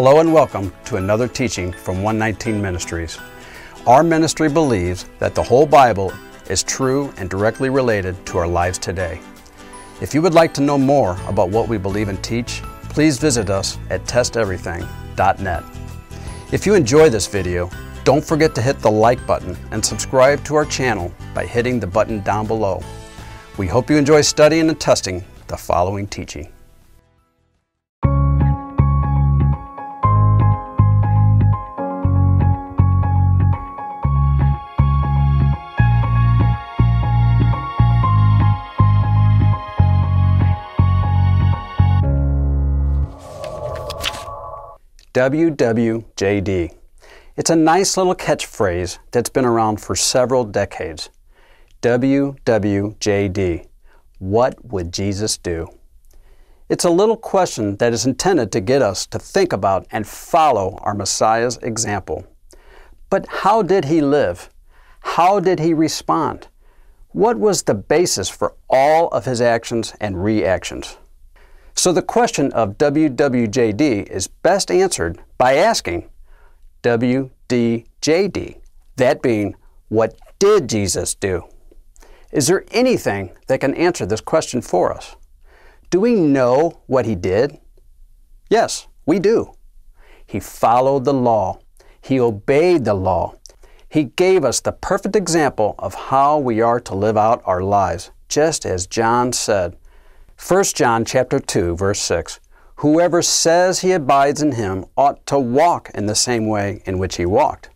Hello and welcome to another teaching from 119 Ministries. Our ministry believes that the whole Bible is true and directly related to our lives today. If you would like to know more about what we believe and teach, please visit us at testeverything.net. If you enjoy this video, don't forget to hit the like button and subscribe to our channel by hitting the button down below. We hope you enjoy studying and testing the following teaching. WWJD. It's a nice little catchphrase that's been around for several decades. WWJD. What would Jesus do? It's a little question that is intended to get us to think about and follow our Messiah's example. But how did he live? How did he respond? What was the basis for all of his actions and reactions? So the question of WWJD is best answered by asking WDJD, that being, what did Jesus do? Is there anything that can answer this question for us? Do we know what he did? Yes, we do. He followed the law. He obeyed the law. He gave us the perfect example of how we are to live out our lives, just as John said. 1 John chapter 2, verse 6, whoever says he abides in him ought to walk in the same way in which he walked.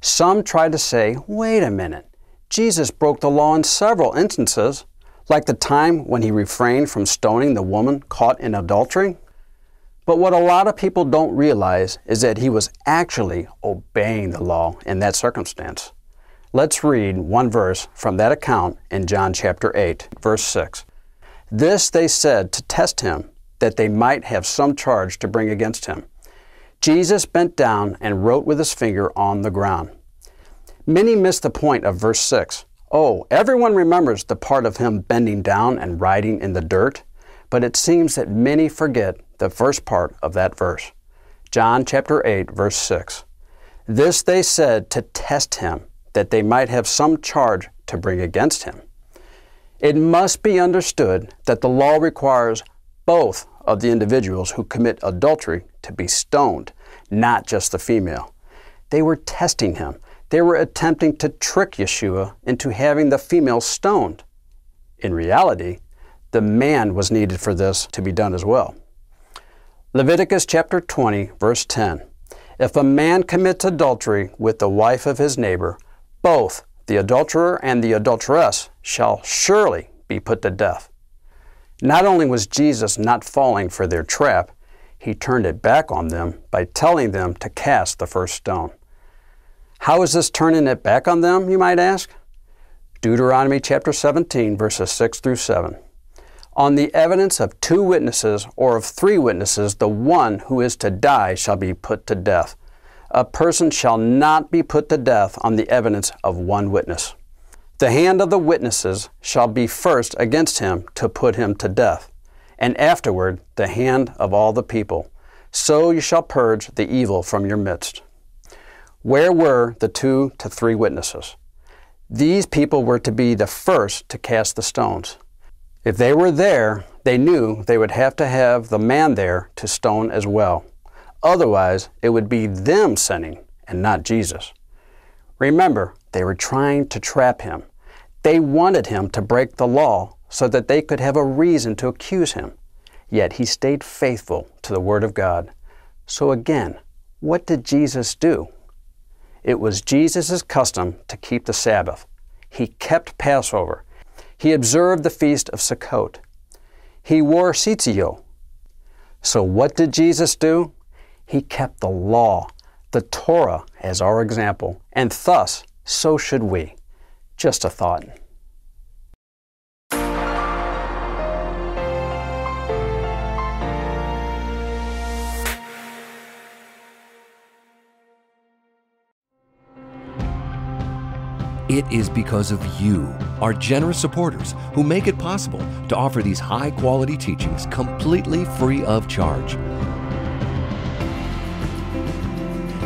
Some try to say, wait a minute, Jesus broke the law in several instances, like the time when he refrained from stoning the woman caught in adultery. But what a lot of people don't realize is that he was actually obeying the law in that circumstance. Let's read one verse from that account in John chapter 8, verse 6. This they said to test him, that they might have some charge to bring against him. Jesus bent down and wrote with his finger on the ground. Many miss the point of verse 6. Oh, everyone remembers the part of him bending down and writing in the dirt, but it seems that many forget the first part of that verse. John chapter 8, verse 6. This they said to test him, that they might have some charge to bring against him. It must be understood that the law requires both of the individuals who commit adultery to be stoned, not just the female. They were testing him. They were attempting to trick Yeshua into having the female stoned. In reality, the man was needed for this to be done as well. Leviticus chapter 20, verse 10. If a man commits adultery with the wife of his neighbor, both the adulterer and the adulteress shall surely be put to death. Not only was Jesus not falling for their trap, he turned it back on them by telling them to cast the first stone. How is this turning it back on them, you might ask? Deuteronomy chapter 17, verses 6 through 7. On the evidence of two witnesses or of three witnesses, the one who is to die shall be put to death. A person shall not be put to death on the evidence of one witness. The hand of the witnesses shall be first against him to put him to death, and afterward the hand of all the people. So you shall purge the evil from your midst. Where were the 2 to 3 witnesses? These people were to be the first to cast the stones. If they were there, they knew they would have to have the man there to stone as well. Otherwise, it would be them sinning and not Jesus. Remember, they were trying to trap him. They wanted him to break the law so that they could have a reason to accuse him. Yet he stayed faithful to the Word of God. So again, what did Jesus do? It was Jesus' custom to keep the Sabbath. He kept Passover. He observed the feast of Sukkot. He wore tzitzit. So what did Jesus do? He kept the law, the Torah, as our example, and thus, so should we. Just a thought. It is because of you, our generous supporters, who make it possible to offer these high-quality teachings completely free of charge.